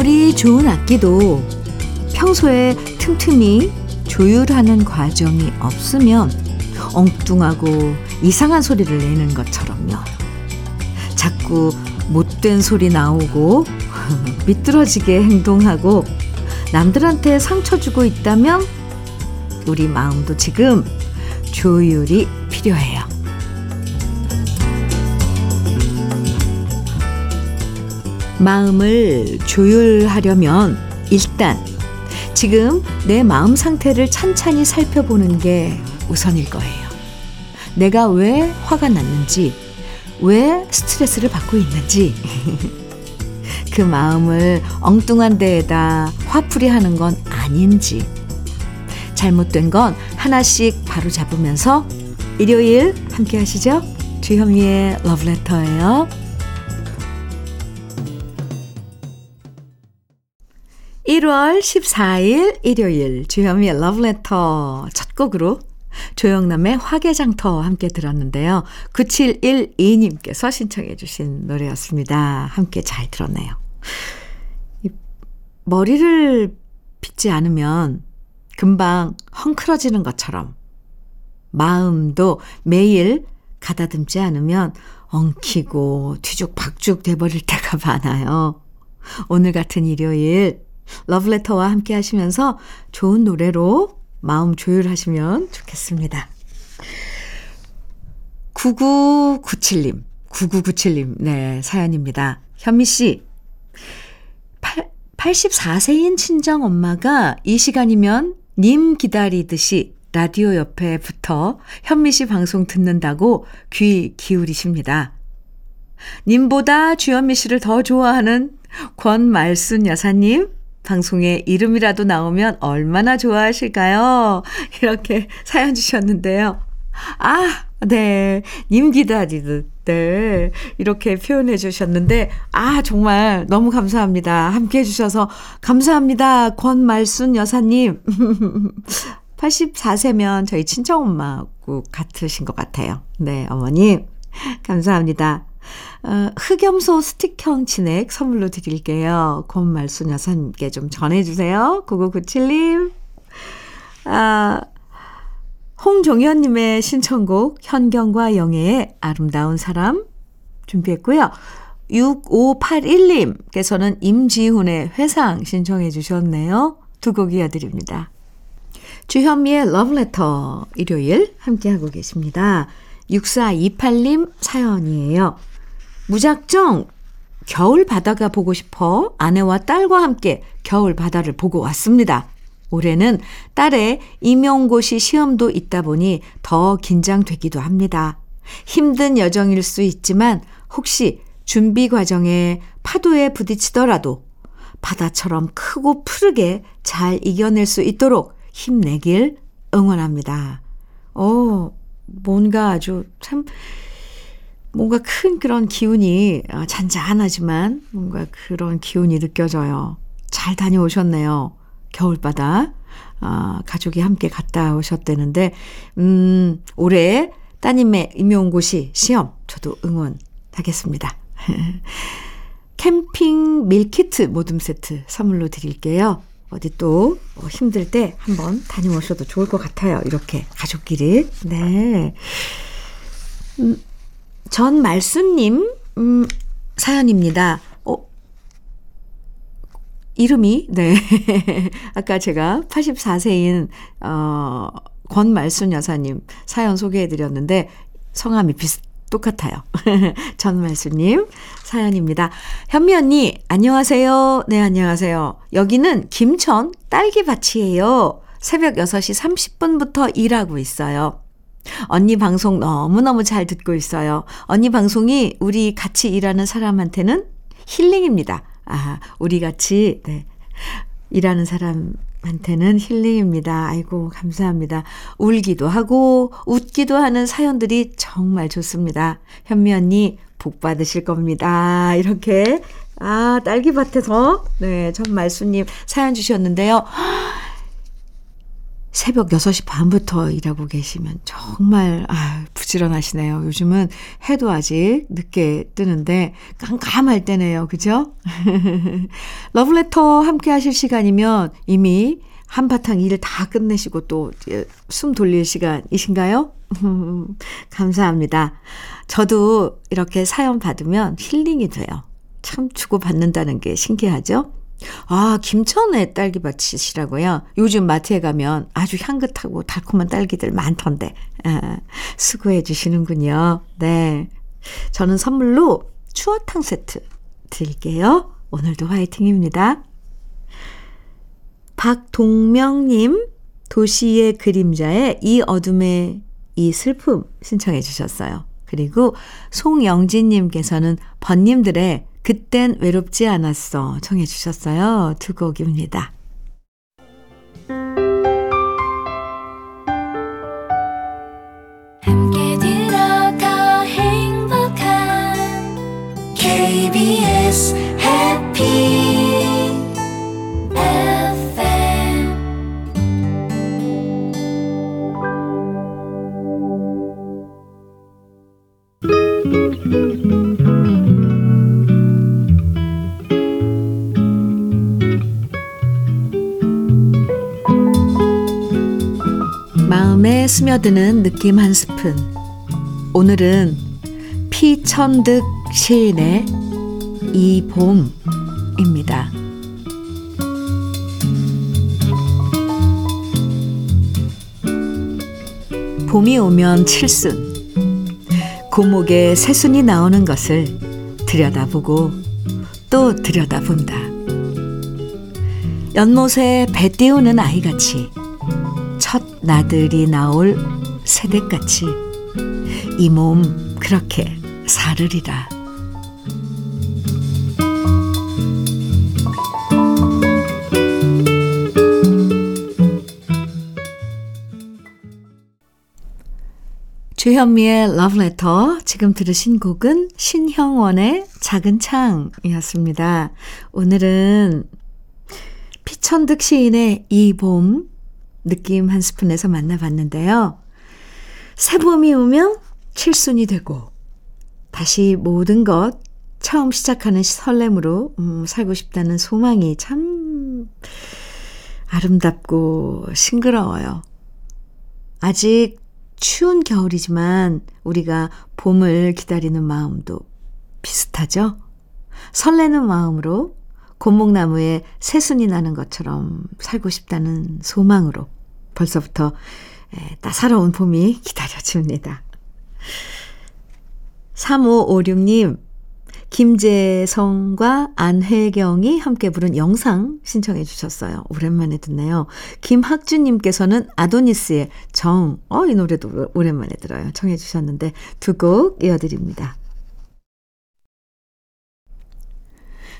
아무리 좋은 악기도 평소에 틈틈이 조율하는 과정이 없으면 엉뚱하고 이상한 소리를 내는 것처럼요. 자꾸 못된 소리 나오고 미끄러지게 행동하고 남들한테 상처 주고 있다면 우리 마음도 지금 조율이 필요해요. 마음을 조율하려면 일단 지금 내 마음 상태를 찬찬히 살펴보는 게 우선일 거예요. 내가 왜 화가 났는지, 왜 스트레스를 받고 있는지 그 마음을 엉뚱한 데에다 화풀이하는 건 아닌지, 잘못된 건 하나씩 바로잡으면서 일요일 함께 하시죠. 주현미의 러브레터예요. 1월 14일 일요일 주현미의 러브레터 첫 곡으로 조영남의 화개장터 함께 들었는데요. 9712님께서 신청해 주신 노래였습니다. 함께 잘 들었네요. 머리를 빗지 않으면 금방 헝클어지는 것처럼 마음도 매일 가다듬지 않으면 엉키고 뒤죽박죽 돼버릴 때가 많아요. 오늘 같은 일요일 러브레터와 함께 하시면서 좋은 노래로 마음 조율하시면 좋겠습니다. 9997님, 네, 사연입니다. 현미 씨, 84세인 친정엄마가 이 시간이면 님 기다리듯이 라디오 옆에 붙어 현미 씨 방송 듣는다고 귀 기울이십니다. 님보다 주현미 씨를 더 좋아하는 권말순 여사님, 방송에 이름이라도 나오면 얼마나 좋아하실까요? 이렇게 사연 주셨는데요. 아, 네. 님 기다리듯, 네. 이렇게 표현해 주셨는데, 아, 정말 너무 감사합니다. 함께 해주셔서 감사합니다. 권말순 여사님. 84세면 저희 친정엄마하고 같으신 것 같아요. 네, 어머님. 감사합니다. 흑염소 스틱형 진액 선물로 드릴게요. 권말순 여사님께 좀 전해주세요. 9997님. 아, 홍종현님의 신청곡 현경과 영애의 아름다운 사람 준비했고요. 6581님께서는 임지훈의 회상 신청해 주셨네요. 두 곡 이어드립니다. 주현미의 러브레터 일요일 함께하고 계십니다. 6428님 사연이에요. 무작정 겨울 바다가 보고 싶어 아내와 딸과 함께 겨울 바다를 보고 왔습니다. 올해는 딸의 임용고시 시험도 있다 보니 더 긴장되기도 합니다. 힘든 여정일 수 있지만 혹시 준비 과정에 파도에 부딪히더라도 바다처럼 크고 푸르게 잘 이겨낼 수 있도록 힘내길 응원합니다. 뭔가 아주 참 뭔가 큰 그런 기운이 잔잔하지만 뭔가 그런 기운이 느껴져요. 잘 다녀오셨네요. 겨울바다 가족이 함께 갔다 오셨다는데 올해 따님의 임용고시 시험 저도 응원하겠습니다. 캠핑 밀키트 모듬 세트 선물로 드릴게요. 어디 또 힘들 때 한번 다녀오셔도 좋을 것 같아요. 이렇게 가족끼리. 네. 전말순님 사연입니다. 이름이? 네. 아까 제가 84세인 권말순 여사님 사연 소개해드렸는데 성함이 똑같아요. 전말수님 사연입니다. 현미 언니 안녕하세요. 네, 안녕하세요. 여기는 김천 딸기밭이에요. 새벽 6시 30분부터 일하고 있어요. 언니 방송 너무너무 잘 듣고 있어요. 언니 방송이 우리 같이 일하는 사람한테는 힐링입니다. 아, 우리 같이 네, 일하는 사람한테는 힐링입니다. 아이고, 감사합니다. 울기도 하고 웃기도 하는 사연들이 정말 좋습니다. 현미 언니 복 받으실 겁니다. 이렇게 딸기밭에서 네, 전말수님 사연 주셨는데요. 새벽 6시 반부터 일하고 계시면 정말 부지런하시네요. 요즘은 해도 아직 늦게 뜨는데 깜깜할 때네요. 그죠? 러브레터 함께 하실 시간이면 이미 한바탕 일을 다 끝내시고 또 숨 돌릴 시간이신가요? 감사합니다. 저도 이렇게 사연 받으면 힐링이 돼요. 참 주고받는다는 게 신기하죠? 아, 김천의 딸기밭이시라고요? 요즘 마트에 가면 아주 향긋하고 달콤한 딸기들 많던데. 아, 수고해 주시는군요. 네, 저는 선물로 추어탕 세트 드릴게요. 오늘도 화이팅입니다. 박동명님, 도시의 그림자에 이 어둠의 이 슬픔 신청해 주셨어요. 그리고 송영진님께서는 번님들의 그땐 외롭지 않았어 청해 주셨어요. 두 곡입니다. 함께 들어 더 행복한 KBS 해피 스며드는 느낌 한 스푼. 오늘은 피천득 시인의 이 봄입니다. 봄이 오면 칠순, 고목에 새순이 나오는 것을 들여다보고 또 들여다본다. 연못에 배 띄우는 아이같이, 첫 나들이 나올 새댁같이 이 몸 그렇게 사르리라. 주현미의 러브레터, 지금 들으신 곡은 신형원의 작은 창이었습니다. 오늘은 피천득 시인의 이 봄 느낌 한 스푼에서 만나봤는데요. 새봄이 오면 칠순이 되고 다시 모든 것 처음 시작하는 설렘으로 살고 싶다는 소망이 참 아름답고 싱그러워요. 아직 추운 겨울이지만 우리가 봄을 기다리는 마음도 비슷하죠. 설레는 마음으로, 곤목나무에 새순이 나는 것처럼 살고 싶다는 소망으로 벌써부터 따사로운 봄이 기다려집니다. 3556님, 김재성과 안혜경이 함께 부른 영상 신청해 주셨어요. 오랜만에 듣네요. 김학준님께서는 아도니스의 정, 이 노래도 오랜만에 들어요. 청해 주셨는데 두 곡 이어드립니다.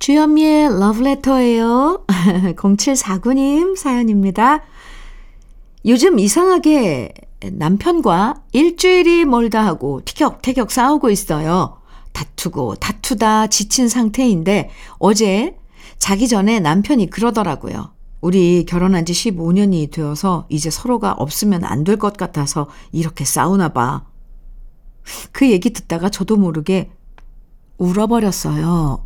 주현미의 러브레터예요. 0749님 사연입니다. 요즘 이상하게 남편과 일주일이 멀다 하고 티격태격 싸우고 있어요. 다투고 다투다 지친 상태인데 어제 자기 전에 남편이 그러더라고요. 우리 결혼한 지 15년이 되어서 이제 서로가 없으면 안 될 것 같아서 이렇게 싸우나 봐. 그 얘기 듣다가 저도 모르게 울어버렸어요.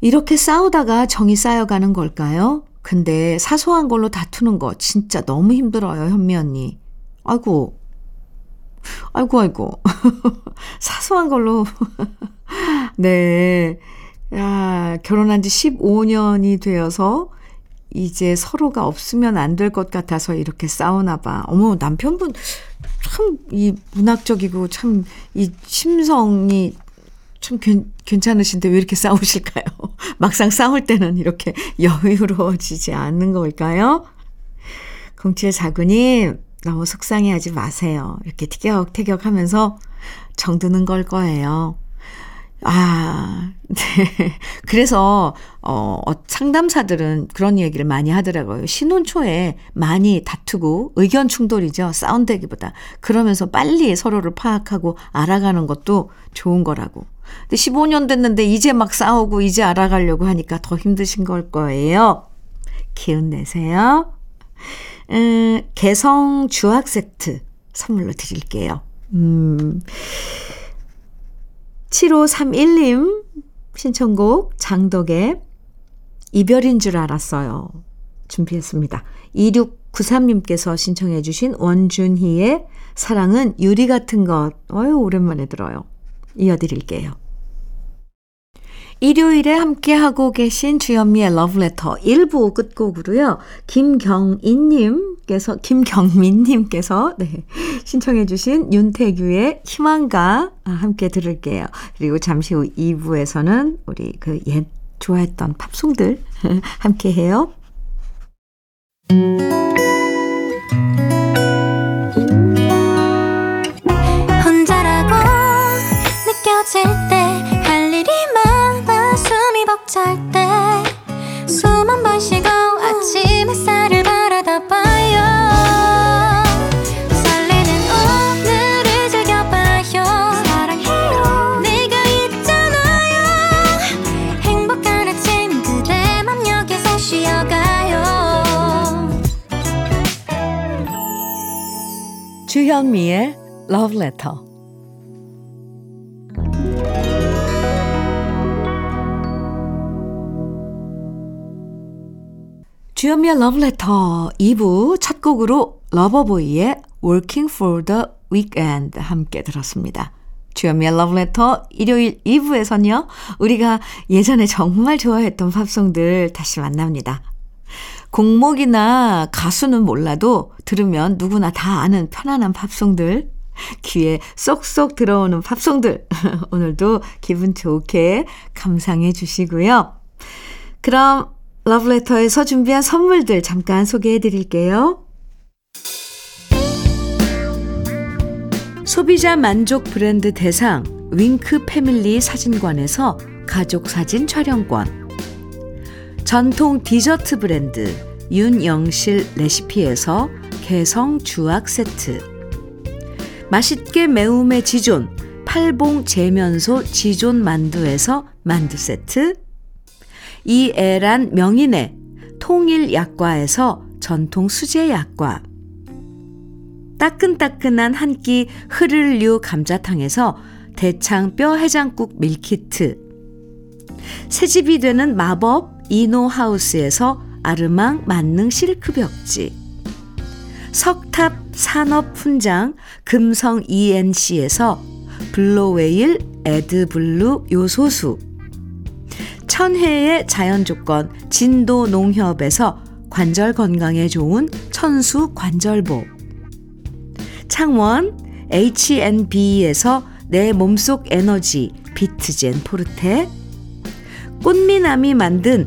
이렇게 싸우다가 정이 쌓여가는 걸까요? 근데 사소한 걸로 다투는 거 진짜 너무 힘들어요, 현미 언니. 아이고. 사소한 걸로. 네. 야, 결혼한 지 15년이 되어서 이제 서로가 없으면 안 될 것 같아서 이렇게 싸우나 봐. 어머, 남편분 참 이 문학적이고 참 이 심성이 참 괜찮으신데 왜 이렇게 싸우실까요? 막상 싸울 때는 이렇게 여유로워지지 않는 걸까요? 0749님, 너무 속상해하지 마세요. 이렇게 티격태격 하면서 정드는 걸 거예요. 아, 네. 그래서 상담사들은 그런 얘기를 많이 하더라고요. 신혼 초에 많이 다투고 의견 충돌이죠. 싸운다기보다. 그러면서 빨리 서로를 파악하고 알아가는 것도 좋은 거라고. 근데 15년 됐는데 이제 막 싸우고 이제 알아가려고 하니까 더 힘드신 걸 거예요. 기운 내세요. 개성 주악 세트 선물로 드릴게요. 7531님 신청곡 장덕의 이별인 줄 알았어요. 준비했습니다. 2693님께서 신청해 주신 원준희의 사랑은 유리 같은 것. 어유 오랜만에 들어요. 이어드릴게요. 일요일에 함께하고 계신 주현미의 러브레터 1부 끝곡으로요. 김경민님께서 네, 신청해 주신 윤태규의 희망가 함께 들을게요. 그리고 잠시 후 2부에서는 우리 그 옛 좋아했던 팝송들 함께해요. 혼자라고 느껴질 때 할 일이 많아 숨이 벅찰 때 숨 한 번 쉬고 아침 햇살을 바라다 봐요. 설레는 오늘을 즐겨봐요. 사랑해요. 네가 있잖아요. 행복한 아침 그대 맘 여기서 쉬어가요. 주현미의 러브레터. 주현미의 러브레터 2부 첫 곡으로 러버보이의 Working for the Weekend 함께 들었습니다. 주현미의 러브레터 일요일 2부에서는요. 우리가 예전에 정말 좋아했던 팝송들 다시 만납니다. 곡목이나 가수는 몰라도 들으면 누구나 다 아는 편안한 팝송들, 귀에 쏙쏙 들어오는 팝송들 오늘도 기분 좋게 감상해 주시고요. 그럼 러브레터에서 준비한 선물들 잠깐 소개해 드릴게요. 소비자 만족 브랜드 대상 윙크 패밀리 사진관에서 가족 사진 촬영권, 전통 디저트 브랜드 윤영실 레시피에서 개성 주악 세트, 맛있게 매움의 지존 팔봉 재면소 지존 만두에서 만두 세트, 이애란 명인의 통일약과에서 전통 수제약과, 따끈따끈한 한 끼 흐를류 감자탕에서 대창 뼈 해장국 밀키트, 새집이 되는 마법 이노하우스에서 아르망 만능 실크벽지, 석탑 산업훈장 금성 ENC에서 블로웨일 에드블루 요소수, 천혜의 자연조건 진도농협에서 관절 건강에 좋은 천수 관절보, 창원 H&B에서 내 몸속 에너지 비트젠 포르테, 꽃미남이 만든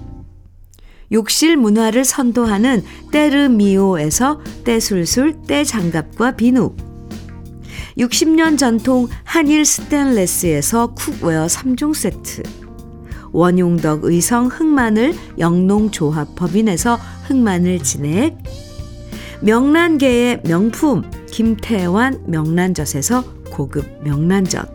욕실 문화를 선도하는 때르미오에서 때술술 때장갑과 비누, 60년 전통 한일 스탠레스에서 쿡웨어 3종 세트, 원용덕 의성 흑마늘 영농조합법인에서 흑마늘 진액, 명란계의 명품 김태환 명란젓에서 고급 명란젓,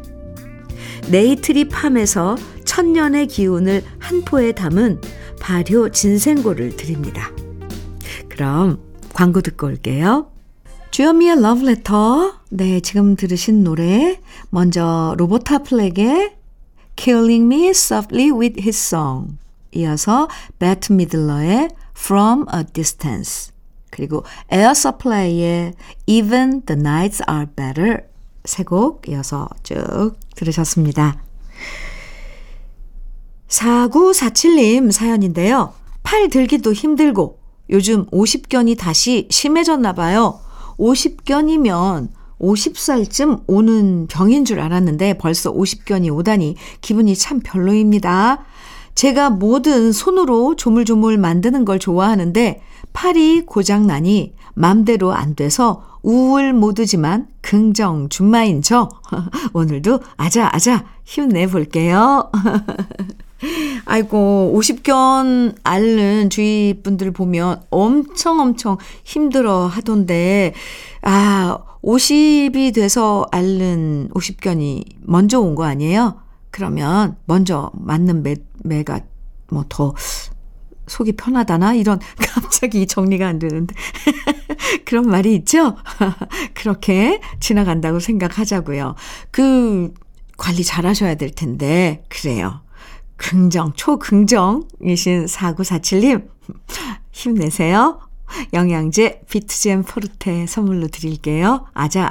네이트리 팜에서 천년의 기운을 한 포에 담은 발효 진생고를 드립니다. 그럼 광고 듣고 올게요. 주현미의 러브레터. 네, 지금 들으신 노래 먼저 로버타 플렉의 Killing me softly with his song, 이어서 배트 미들러의 From a distance, 그리고 에어 서플라이의 Even the nights are better 세 곡 이어서 쭉 들으셨습니다. 4947님 사연인데요. 팔 들기도 힘들고 요즘 50견이 다시 심해졌나 봐요. 50견이면 50살쯤 오는 병인 줄 알았는데 벌써 50견이 오다니 기분이 참 별로입니다. 제가 뭐든 손으로 조물조물 만드는 걸 좋아하는데 팔이 고장나니 맘대로 안 돼서 우울 모드지만 긍정 줌마인 저 오늘도 아자아자 힘내볼게요. 아이고, 50견 앓는 주위 분들 보면 엄청 힘들어 하던데, 아, 50이 돼서 앓는 50견이 먼저 온 거 아니에요? 그러면 먼저 맞는 매가 뭐 더 속이 편하다나? 이런 갑자기 정리가 안 되는데 그런 말이 있죠? 그렇게 지나간다고 생각하자고요. 그 관리 잘하셔야 될 텐데. 그래요. 긍정, 초긍정이신 4947님 힘내세요. 영양제 비트젠 포르테 선물로 드릴게요. 아자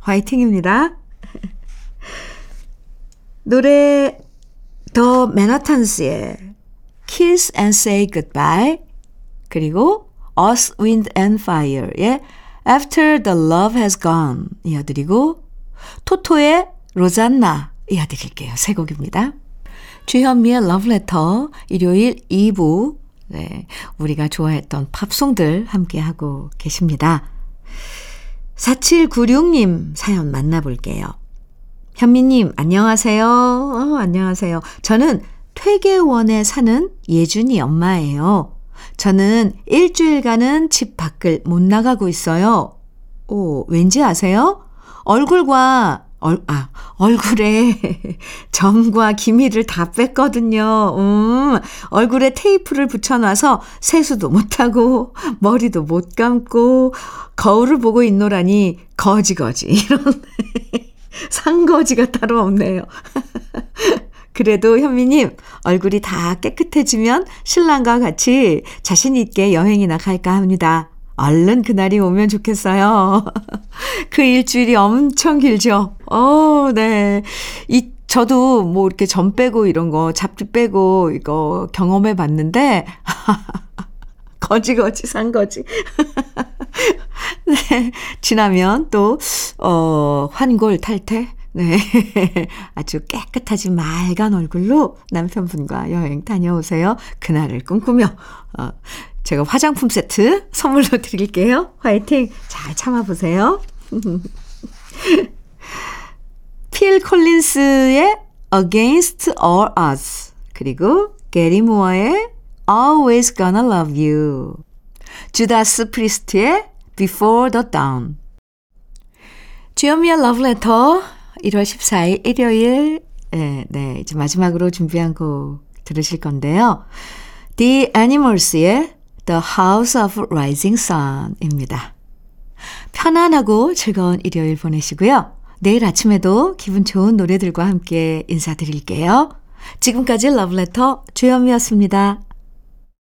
화이팅입니다. 노래 더 맨하탄스의 Kiss and Say Goodbye, 그리고 Us, Wind and Fire의 After the Love Has Gone 이어드리고 토토의 로잔나 이어드릴게요. 세 곡입니다. 주현미의 러브레터 일요일 2부, 네, 우리가 좋아했던 팝송들 함께하고 계십니다. 4796님 사연 만나볼게요. 현미님 안녕하세요. 안녕하세요. 저는 퇴계원에 사는 예준이 엄마예요. 저는 일주일간은 집 밖을 못 나가고 있어요. 오, 왠지 아세요? 얼굴에 점과 기미를 다 뺐거든요. 얼굴에 테이프를 붙여놔서 세수도 못하고 머리도 못 감고 거울을 보고 있노라니 거지거지 이런 상거지가 따로 없네요. 그래도 현미님, 얼굴이 다 깨끗해지면 신랑과 같이 자신 있게 여행이나 갈까 합니다. 얼른 그날이 오면 좋겠어요. 그 일주일이 엄청 길죠. 네. 저도 뭐 이렇게 점 빼고 이런 거, 잡티 빼고 이거 경험해 봤는데, 거지거지 산거지. 네. 지나면 또, 환골 탈태. 네. 아주 깨끗하지 맑은 얼굴로 남편분과 여행 다녀오세요. 그날을 꿈꾸며. 제가 화장품 세트 선물로 드릴게요. 화이팅! 잘 참아보세요. 필 콜린스의 Against All Odds, 그리고 게리 무어의 Always Gonna Love You, 주다스 프리스트의 Before the Dawn. 주현미의 러브레터 1월 14일 일요일, 네, 이제 마지막으로 준비한 곡 들으실 건데요. The Animals의 The House of Rising Sun입니다. 편안하고 즐거운 일요일 보내시고요. 내일 아침에도 기분 좋은 노래들과 함께 인사드릴게요. 지금까지 러브레터 주현미였습니다.